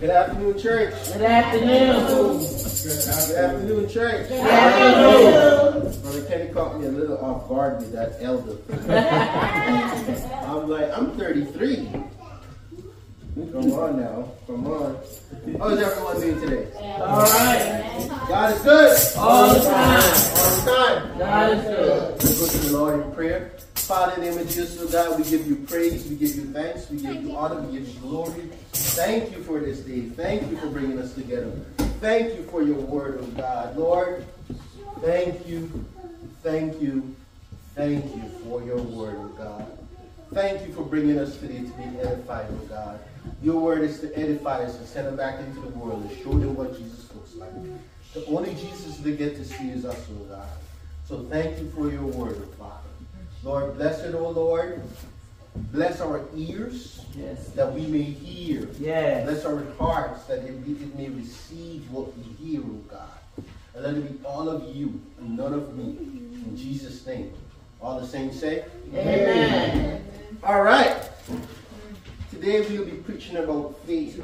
Good afternoon, church. Good afternoon. Good afternoon, church. Good afternoon. Brother Kenny caught me a little off guard with that elder. I'm like, I'm 33. Come on now. Come on. How is everyone doing today? All right. God is good. All the time. All the time. God is good. Let's go to the Lord in prayer. Father, in the name of Jesus, oh God, we give you praise, we give you thanks, we give you honor, we give you glory. Thank you for this day. Thank you for bringing us together. Thank you for your word, oh God. Lord, thank you, thank you, thank you for your word, oh God. Thank you for bringing us today to be edified, oh God. Your word is to edify us and send them back into the world and show them what Jesus looks like. The only Jesus they get to see is us, oh God. So thank you for your word, oh Father. Lord, bless it, oh Lord. Bless our ears, yes, that we may hear. Yes. Bless our hearts that it may receive what we hear, oh God. And let it be all of you and none of me. In Jesus' name. All the saints say? Amen. Amen. All right. Today we'll be preaching about faith.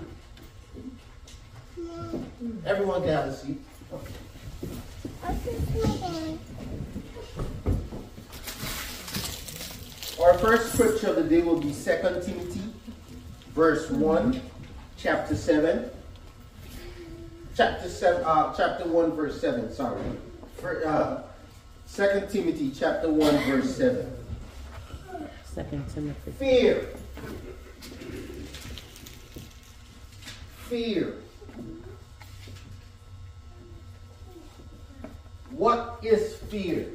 Everyone gather a seat. Okay. Our first scripture of the day will be 2 Timothy, verse 1, chapter 7. Chapter 1, verse 7, sorry. 2 Timothy, chapter 1, verse 7. 2 Timothy. Fear. Fear. What is fear?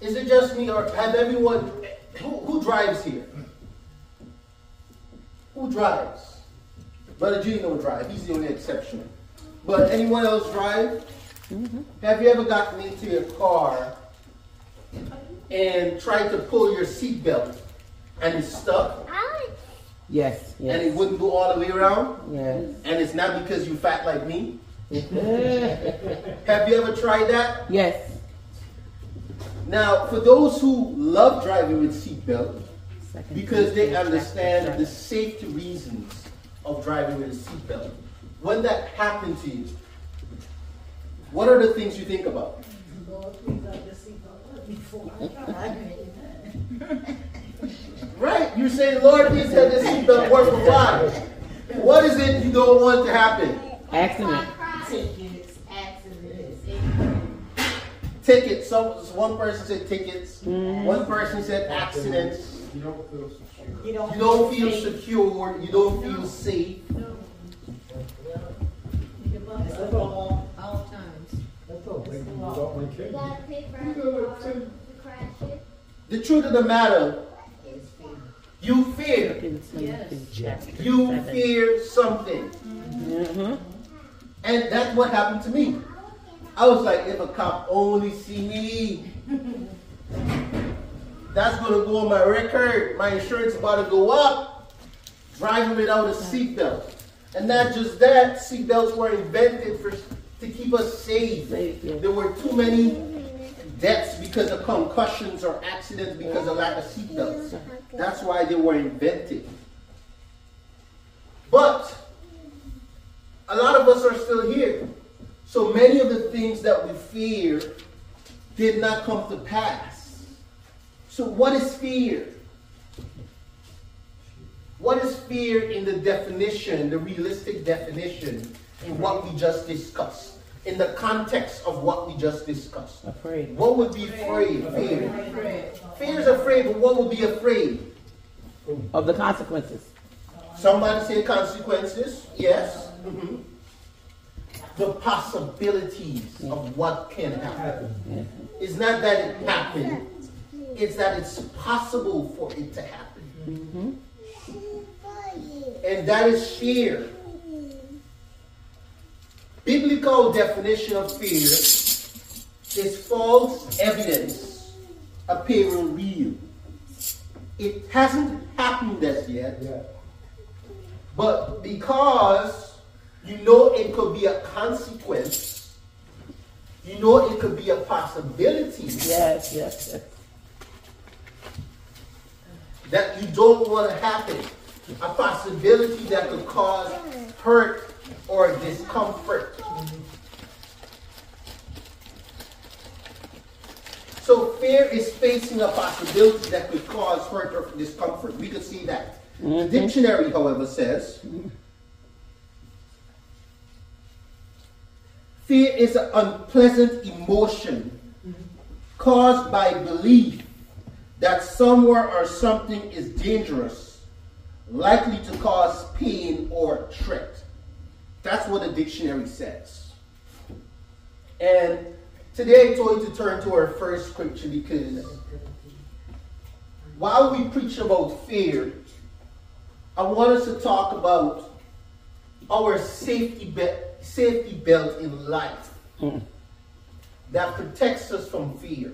Is it just me, or have everyone, who drives here? Who drives? Brother G don't drive, he's the only exception. But anyone else drive? Mm-hmm. Have you ever gotten into your car and tried to pull your seatbelt and it's stuck? Yes, yes. And it wouldn't go all the way around? Yes. And it's not because you're fat like me? Have you ever tried that? Yes. Now, for those who love driving with seatbelt, because they understand the safety reasons of driving with a seatbelt, when that happened to you, what are the things you think about? Right, you say, Lord, please have the seatbelt work for why? What is it you don't want to happen? Accident. Tickets. One person said tickets. Mm. One person said accidents. You don't feel secure. You don't feel secure. You don't feel safe. No. That's all. All times. That's all. You gotta pay for the crash it. The truth of the matter is fear. You fear. Yes. You fear something. Mm-hmm. And that's what happened to me. I was like, if a cop only see me, that's gonna go on my record. My insurance is about to go up. Driving without a seatbelt, and not just that, seatbelts were invented to keep us safe. There were too many deaths because of concussions or accidents because of lack of seatbelts. That's why they were invented. But a lot of us are still here. So many of the things that we fear did not come to pass. So what is fear? What is fear in the definition, the realistic definition, in what we just discussed? In the context of what we just discussed? Afraid. What would be afraid? Fear. Fear is afraid, but what would be afraid? Of the consequences. Somebody say consequences. Yes. Mm-hmm. The possibilities of what can happen. It's not that it happened, it's that it's possible for it to happen. Mm-hmm. And that is fear. Biblical definition of fear is false evidence appearing real. It hasn't happened as yet, but because you know it could be a consequence. You know it could be a possibility. Yes, yes, yes. that you don't want to happen, a possibility that could cause hurt or discomfort. So fear is facing a possibility that could cause hurt or discomfort. We could see that. The dictionary, however, says, fear is an unpleasant emotion caused by belief that somewhere or something is dangerous, likely to cause pain or threat. That's what the dictionary says. And today I told you to turn to our first scripture, because while we preach about fear, I want us to talk about our safety belt in life that protects us from fear.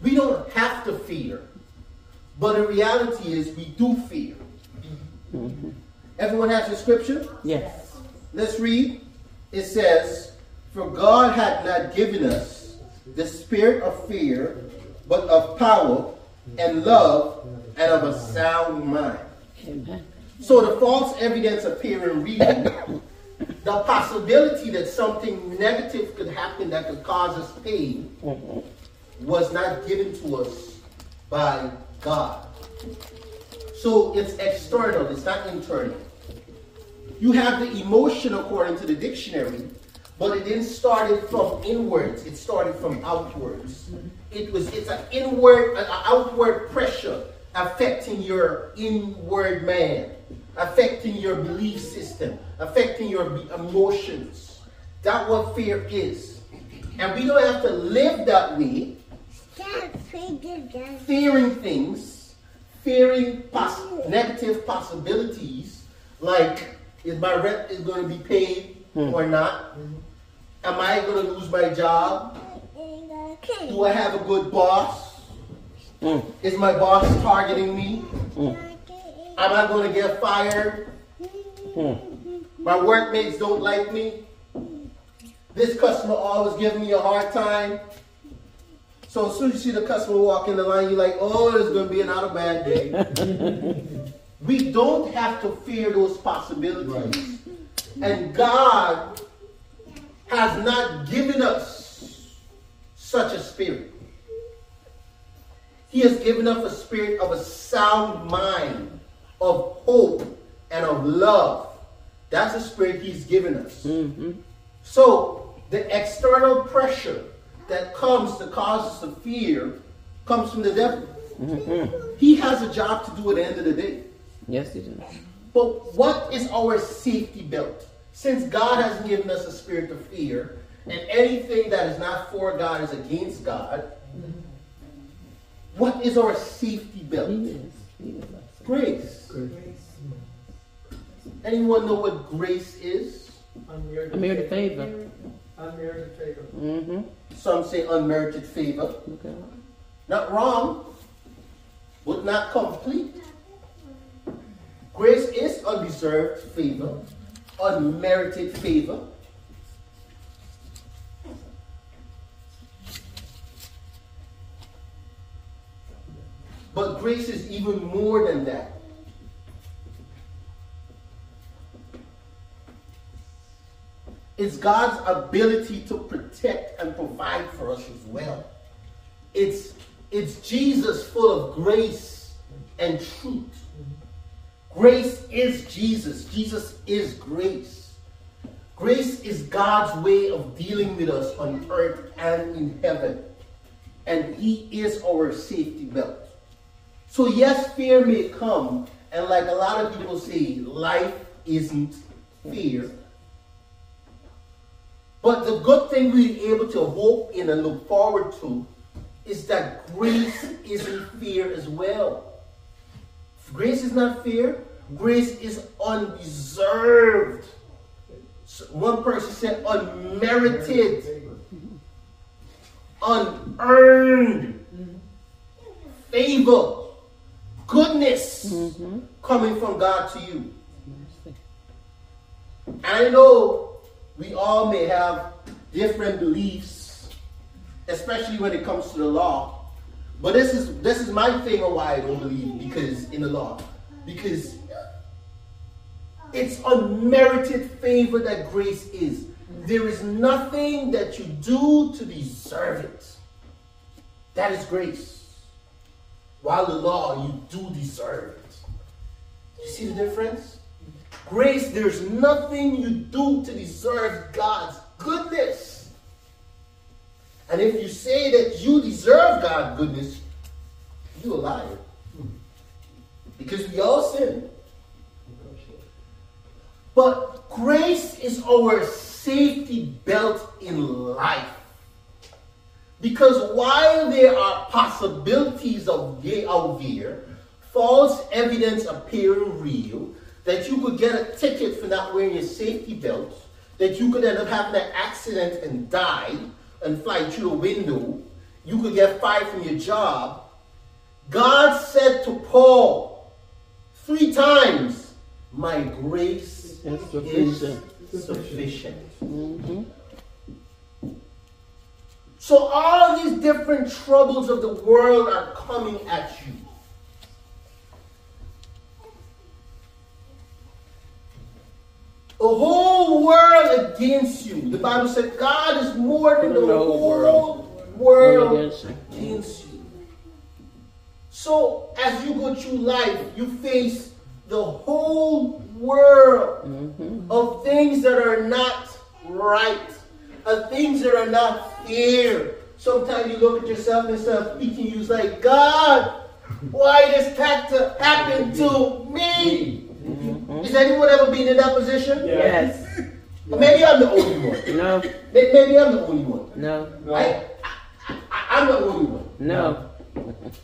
We don't have to fear, but the reality is we do fear. Everyone has a scripture? Yes. Let's read. It says, "For God hath not given us the spirit of fear, but of power and love and of a sound mind." So the false evidence appearing reading, the possibility that something negative could happen that could cause us pain, was not given to us by God. So it's external, it's not internal. You have the emotion according to the dictionary, but it didn't start it from inwards, it started from outwards. It's an inward, an outward pressure affecting your inward man, affecting your belief system, affecting your emotions. That's what fear is. And we don't have to live that way, fearing things, fearing negative possibilities, like is my rent is going to be paid or not? Am I going to lose my job? Do I have a good boss? Is my boss targeting me? Am I going to get fired? My workmates don't like me. This customer always giving me a hard time. So as soon as you see the customer walk in the line, you're like, oh, it's going to be another bad day. We don't have to fear those possibilities. And God has not given us such a spirit. He has given us a spirit of a sound mind, of hope, and of love. That's the spirit He's given us. So the external pressure that comes to cause us to fear comes from the devil. He has a job to do at the end of the day. Yes, he does. But what is our safety belt? Since God has given us a spirit of fear, and anything that is not for God is against God, what is our safety belt? Grace. Anyone know what grace is? Unmerited favor. Unmerited favor. Some say unmerited favor. Okay. Not wrong, but not complete. Grace is undeserved favor, unmerited favor. But grace is even more than that. It's God's ability to protect and provide for us as well. It's Jesus full of grace and truth. Grace is Jesus. Jesus is grace. Grace is God's way of dealing with us on earth and in heaven. And He is our safety belt. So yes, fear may come, and like a lot of people say, life isn't fear. But the good thing we're able to hope in and look forward to is that grace isn't fear as well. Grace is not fear. Grace is undeserved. One person said unmerited, unearned favor. Goodness coming from God to you. I know we all may have different beliefs, especially when it comes to the law, But this is my thing on why I don't believe because in the law. Because it's unmerited favor that grace is. There is nothing that you do to deserve it. That is grace. While the law, you do deserve it. You see the difference? Grace, there's nothing you do to deserve God's goodness. And if you say that you deserve God's goodness, you're a liar. Because we all sin. But grace is our safety belt in life. Because while there are possibilities of out there, false evidence appearing real, that you could get a ticket for not wearing your safety belt, that you could end up having an accident and die and fly through the window, you could get fired from your job. God said to Paul 3 times, my grace is sufficient. Mm-hmm. So all these different troubles of the world are coming at you. A whole world against you. The Bible said God is more than the whole world against you. So as you go through life, you face the whole world of things that are not right, of things that are not fair. Sometimes you look at yourself and start speaking, you like, God, why does that happen to me? Has anyone ever been in that position? Yes. Maybe I'm the only one. No. Maybe I'm the only one. No. I'm the only one. No.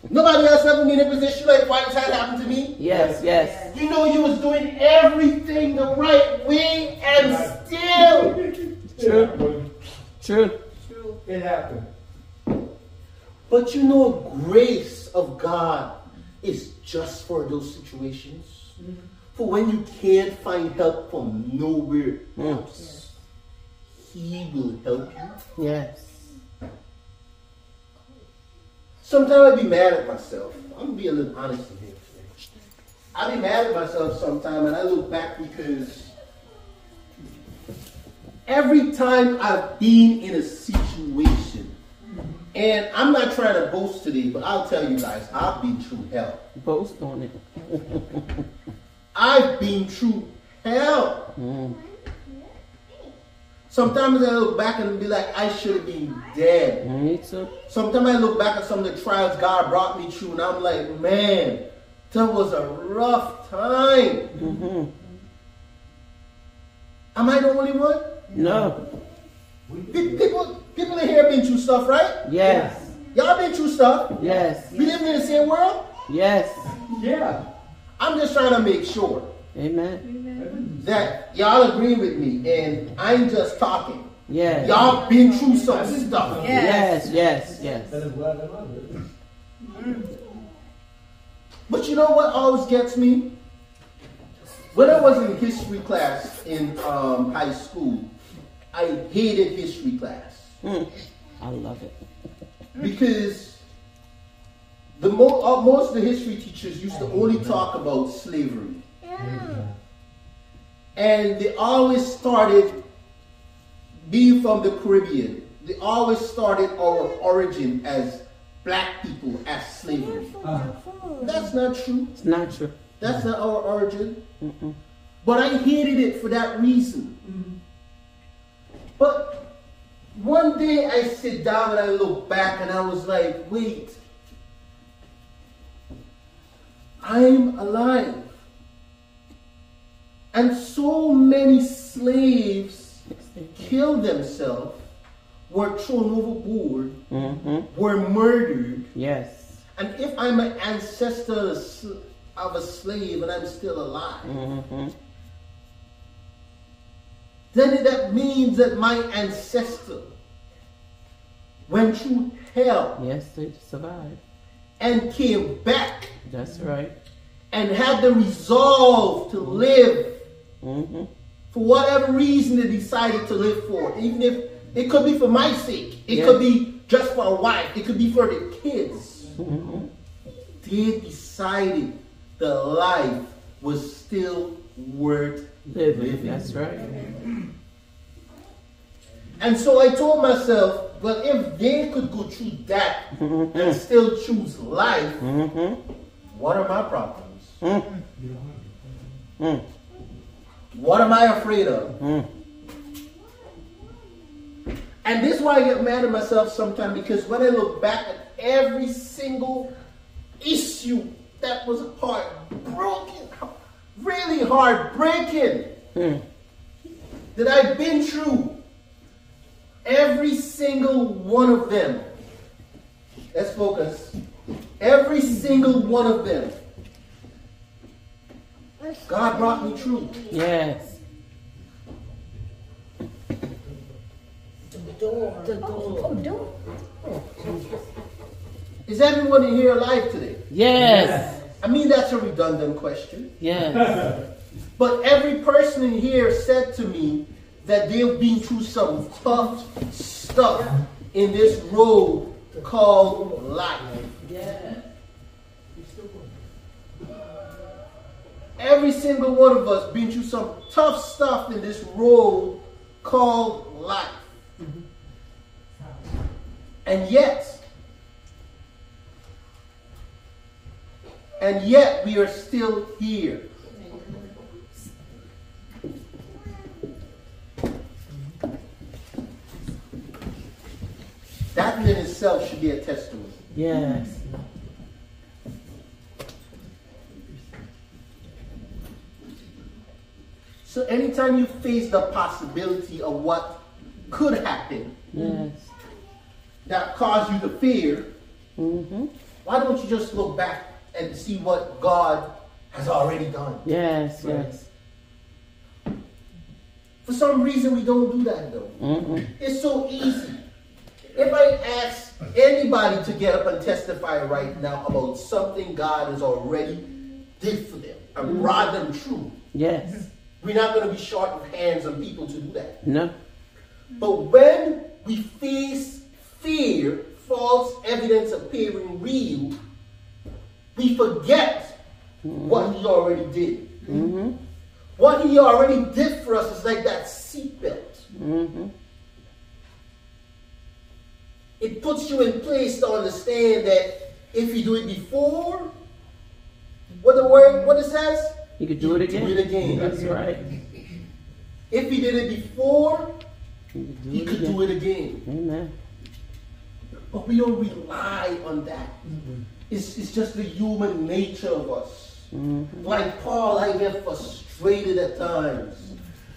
Nobody else ever been in a position like, why does that happen to me? Yes. You know you was doing everything the right way and still. True. It happened. But you know, grace of God is just for those situations. Mm-hmm. For when you can't find help from nowhere else, He will help you. Yes. Sometimes I be mad at myself. I'm going to be a little honest in here today. I be mad at myself sometimes, and I look back because every time I've been in a situation, and I'm not trying to boast today, but I'll tell you guys, I've been through hell. Boast on it. I've been through hell. Sometimes I look back and be like, I should have been dead. Sometimes I look back at some of the trials God brought me through and I'm like, man, that was a rough time. Mm-hmm. Am I the only one? No. People in here been through stuff, right? Yes. Y'all been through stuff? Yes. We living in the same world? Yes. Yeah. I'm just trying to make sure that y'all agree with me and I'm just talking. Yes. Y'all been through some stuff. Yes. But you know what always gets me? When I was in history class in high school, I hated history class. I love it. Because most of the history teachers used to only talk about slavery. Yeah. And they always started being from the Caribbean. They always started our origin as black people, as slavery. That's not true. It's not true. That's not our origin. Mm-mm. But I hated it for that reason. Mm-hmm. But one day I sit down and I look back and I was like, wait. I'm alive. And so many slaves killed themselves, were thrown overboard, were murdered. Yes. And if I'm an ancestor of a slave and I'm still alive, then that means that my ancestor went through hell. Yes, they survived. And came back. That's right. And had the resolve to live. For whatever reason they decided to live for. Even if it could be for my sake. It could be just for a wife. It could be for the kids. they decided the life was still worth living. That's right. And so I told myself, well, if they could go through that and still choose life, what are my problems? What am I afraid of? And this is why I get mad at myself sometimes, because when I look back at every single issue that was heartbroken, really heartbreaking, that I've been through, every single one of them, let's focus, every single one of them, God brought me through. Yes. The door. Is everyone in here alive today? Yes. I mean, that's a redundant question. Yes. But every person in here said to me that they've been through some tough stuff in this road called life. Yeah. Every single one of us been through some tough stuff in this road called life. And yet we are still here. That in itself should be a testimony. Yes. So anytime you face the possibility of what could happen, yes, that caused you to fear, why don't you just look back and see what God has already done? Yes, right? Yes. For some reason, we don't do that, though. It's so easy. If I ask anybody to get up and testify right now about something God has already did for them and brought them through, yes, we're not going to be short of hands on people to do that. No. But when we face fear, false evidence appearing real, we forget what he already did. What he already did for us is like that seatbelt. It puts you in place to understand that if you do it before, what it says? You could do it again. That's right. If he did it before, he could do it again. Amen. But we don't rely on that. It's just the human nature of us. Like Paul, I get frustrated at times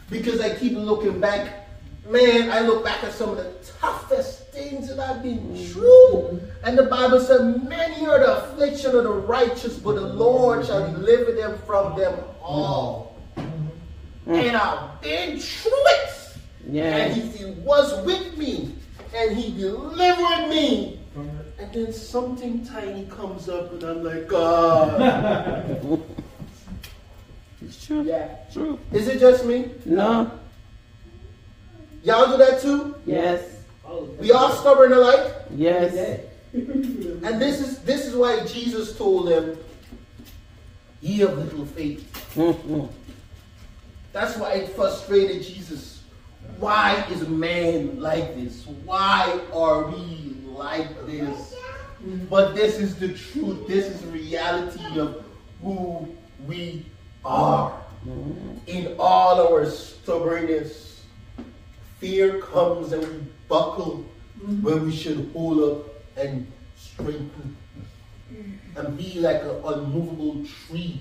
because I keep looking back. Man, I look back at some of the toughest things that I've been through. And the Bible said, many are the affliction of the righteous, but the Lord shall deliver them from them all. And I've been through it. Yes. And he was with me. And he delivered me. And then something tiny comes up and I'm like, God. It's true. Yeah. True. Is it just me? No. Y'all do that too? Yes. We all stubborn alike? Yes. And this is why Jesus told them, ye of little faith. That's why it frustrated Jesus. Why is man like this? Why are we like this? But this is the truth. This is the reality of who we are. In all our stubbornness, fear comes and we buckle when we should hold up and strengthen and be like an unmovable tree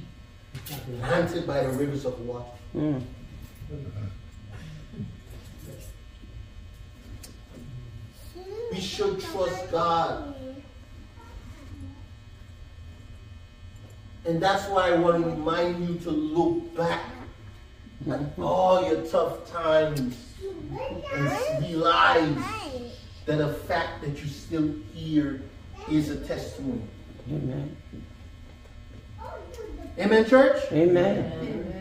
planted by the rivers of water. We should trust God. And that's why I want to remind you to look back at all your tough times and realize that the fact that you're still here is a testimony. Amen. Amen, church? Amen. Amen.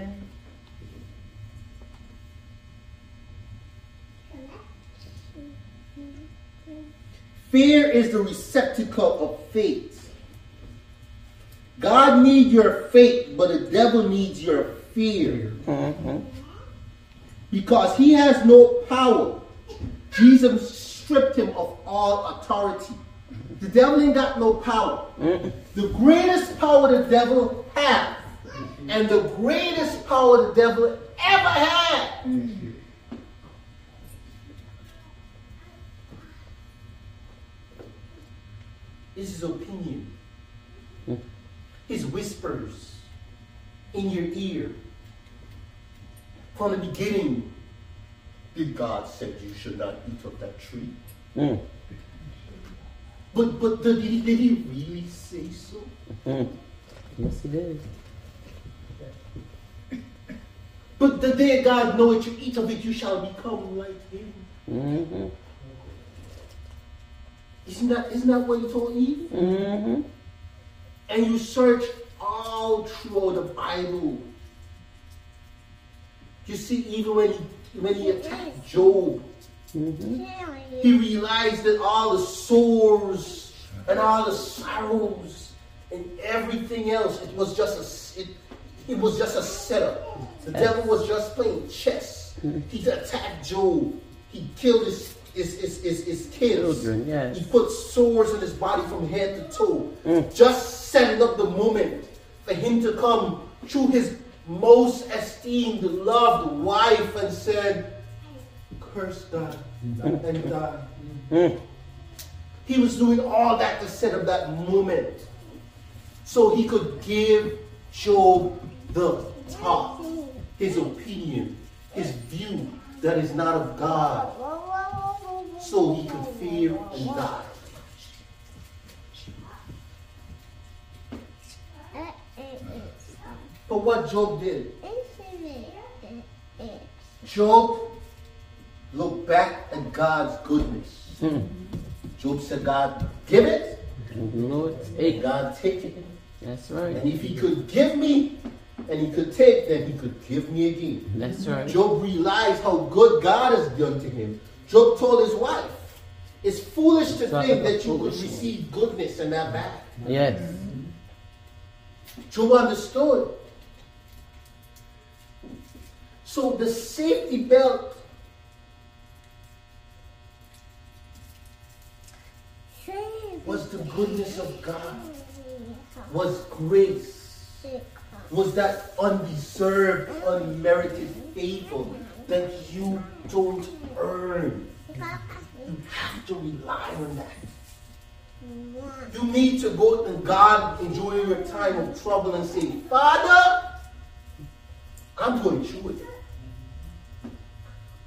Fear is the receptacle of faith. God needs your faith, but the devil needs your fear. Mm-hmm. Because he has no power. Jesus stripped him of all authority. The devil ain't got no power. Mm-hmm. The greatest power the devil has, and the greatest power the devil ever had, mm-hmm, is his opinion. His whispers in your ear. From the beginning, did God said you should not eat of that tree? Mm. But did he really say so? Mm-hmm. Yes, he did. But the day God knoweth you eat of it, you shall become like him. Mm-hmm. Isn't that what he told Eve? Mm-hmm. And you search all throughout the Bible. You see, even when he attacked Job, mm-hmm, he realized that all the sores and all the sorrows and everything else, it was just a setup. The devil was just playing chess. He attacked Job. He killed his kids. Children, yes. He put sores in his body from head to toe. Just setting up the moment for him to come through his most esteemed, loved wife and said, curse God and die. He was doing all that to set up that moment so he could give Job the talk, his opinion, his view that is not of God, so he could fear and die. But what Job did, Job looked back at God's goodness. Job said, God, give it. Lord, take. God, take it. That's right. And if he could give me and he could take, then he could give me again. That's right. Job realized how good God has done to him. Job told his wife, it's foolish to think that you would receive goodness and not bad. Yes. Job understood. So the safety belt was the goodness of God, was grace, was that undeserved, unmerited favor that you don't earn. You have to rely on that. You need to go to God enjoying your time of trouble and say, Father, I'm going through it.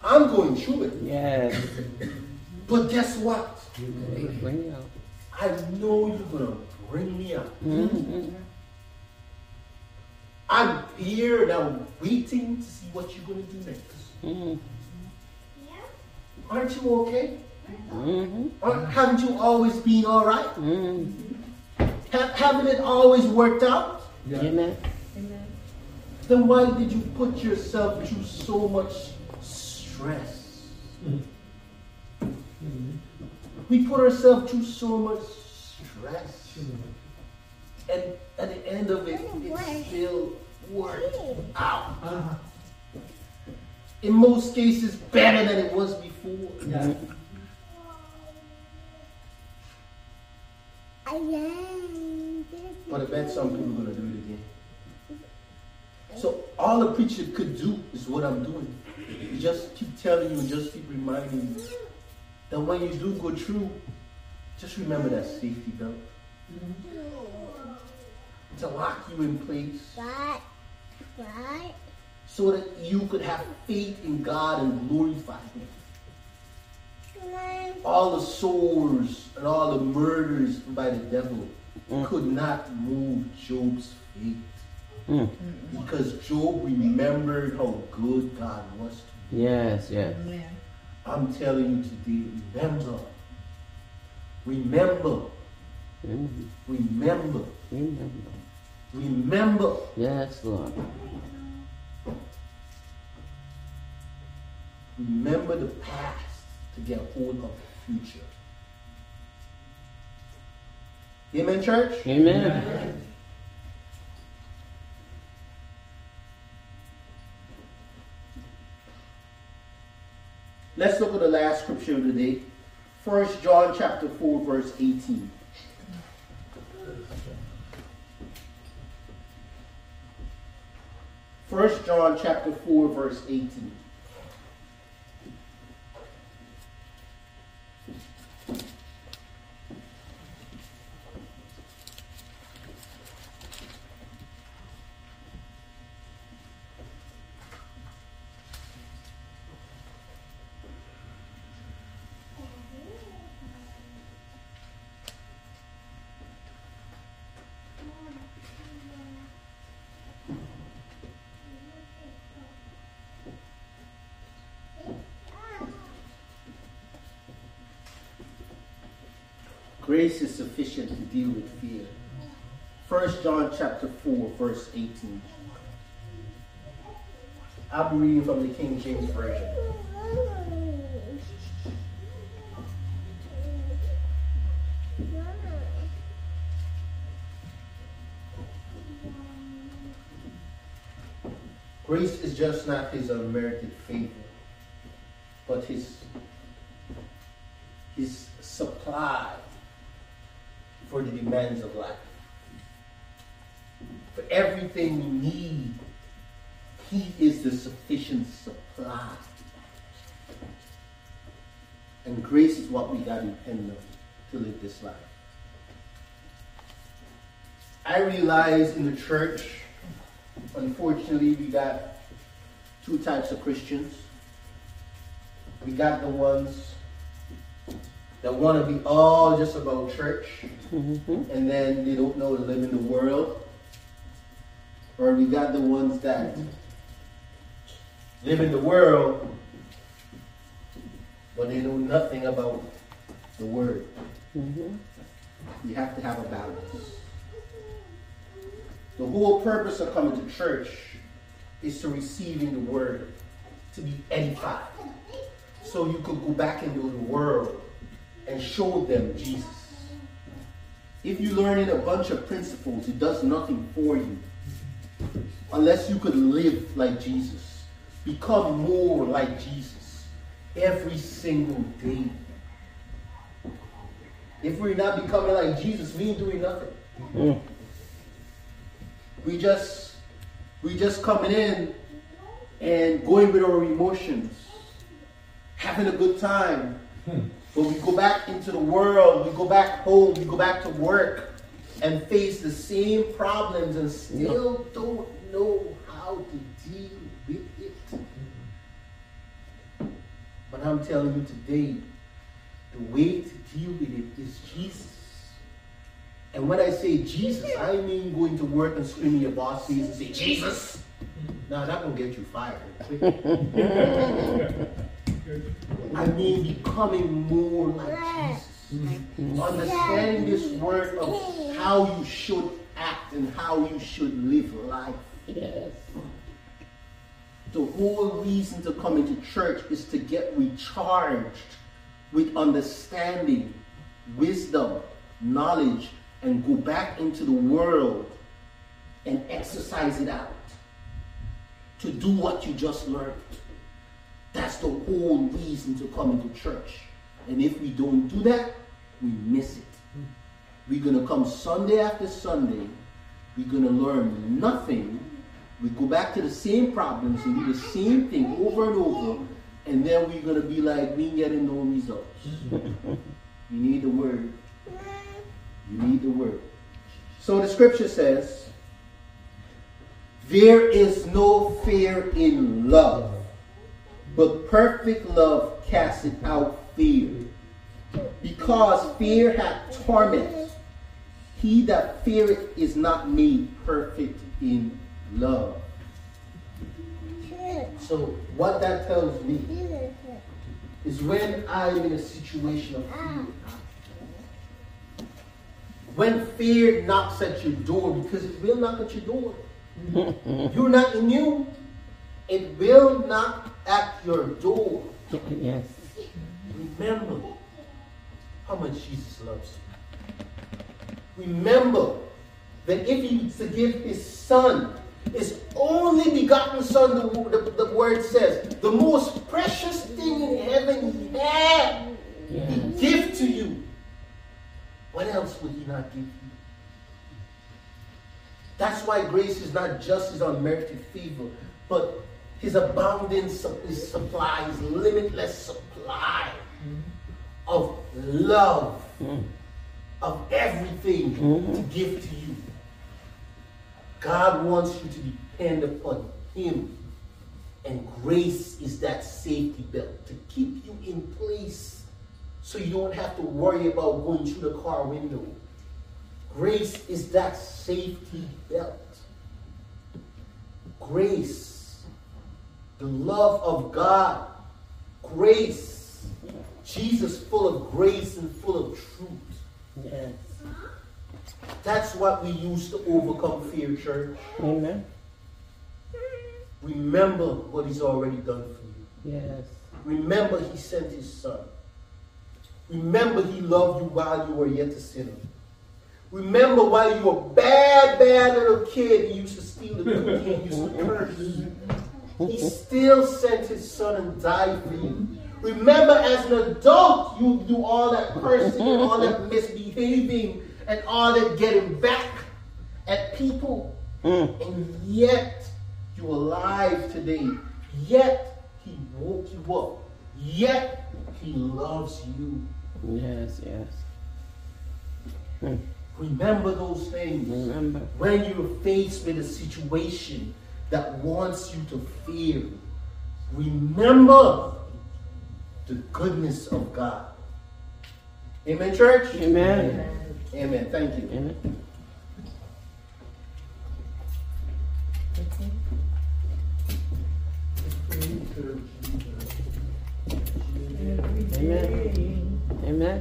I'm going through it. Yes. But guess what? You're going to bring me out. I know you're going to bring me out. Mm-hmm. I'm here and I'm waiting to see what you're going to do next. Mm-hmm. Aren't you okay? Mm-hmm. Haven't you always been all right? Mm-hmm. Haven't it always worked out? Yeah. Amen. Amen. Then why did you put yourself through so much stress? Mm-hmm. We put ourselves through so much stress. Mm-hmm. And at the end of it, it still worked out. Uh-huh. In most cases, better than it was before. Yeah. But I bet some people are going to do it again. So all the preacher could do is what I'm doing. He just keep telling you, just keep reminding you that when you do go through, just remember that safety belt. To lock you in place. Right. So that you could have faith in God and glorify Him. All the sores and all the murders by the devil could not move Job's faith. Mm. Because Job remembered how good God was to him. Yes, yes. I'm telling you today, remember. Yes, Lord. Remember the past to get hold of the future. Amen, church? Amen. Let's look at the last scripture of the day. 1 John chapter 4, verse 18. First John chapter 4, verse 18. Grace is sufficient to deal with fear. 1 John chapter 4, verse 18. I'll be reading from the King James Version. Grace is just not his unmerited favor, but his supply for the demands of life. For everything we need, he is the sufficient supply. And grace is what we got to depend on to live this life. I realize in the church, unfortunately, we got two types of Christians. We got the ones that want to be all just about church, and then they don't know to live in the world. Or we got the ones that live in the world, but they know nothing about the word. You have to have a balance. The whole purpose of coming to church is to receiving the word, to be edified, so you could go back into the world and show them Jesus. If you learn in a bunch of principles, it does nothing for you. Unless you could live like Jesus. Become more like Jesus every single day. If we're not becoming like Jesus, we ain't doing nothing. We just coming in and going with our emotions, having a good time. But we go back into the world, we go back home, we go back to work and face the same problems and still don't know how to deal with it. But I'm telling you today, the way to deal with it is Jesus. And when I say Jesus, I mean going to work and scream at your boss face and say, Jesus! Now that will get you fired. I mean becoming more like Jesus. Understanding this word of how you should act and how you should live life. Yes. The whole reason to come into church is to get recharged with understanding, wisdom, knowledge, and go back into the world and exercise it out. To do what you just learned. That's the whole reason to come into church. And if we don't do that, we miss it. We're going to come Sunday after Sunday. We're going to learn nothing. We go back to the same problems and do the same thing over and over. And then we're going to be like, we ain't getting no results. You need the word. You need the word. So the scripture says, there is no fear in love. But perfect love casteth out fear, because fear hath torment. He that feareth is not made perfect in love. So what that tells me is when I'm in a situation of fear, when fear knocks at your door, because it will knock at your door, you're not immune. It will knock at your door. Yes. Remember how much Jesus loves you. Remember that if he would forgive his son, His only begotten Son, the word says, the most precious thing in heaven he had, he gave to you. What else would he not give you? That's why grace is not just his unmerited favor, but his abounding supply, his limitless supply of love, of everything to give to you. God wants you to depend upon him. And grace is that safety belt to keep you in place so you don't have to worry about going through the car window. Grace is that safety belt. Grace, the love of God, grace, Jesus full of grace and full of truth. Yes. That's what we use to overcome fear, church. Amen. Remember what he's already done for you. Yes. Remember he sent his son. Remember he loved you while you were yet a sinner. Remember while you were a bad, bad little kid, he used to steal the cookie, he used to curse. He still sent his son and died for you. Remember as an adult, you do all that cursing and all that misbehaving and all that getting back at people. And yet, you're alive today. Yet, he woke you up. Yet, he loves you. Yes, yes. Remember those things. Remember. When you're faced with a situation that wants you to fear, remember the goodness of God. Amen, church? Amen. Amen. Amen. Thank you. Amen. Amen. Amen.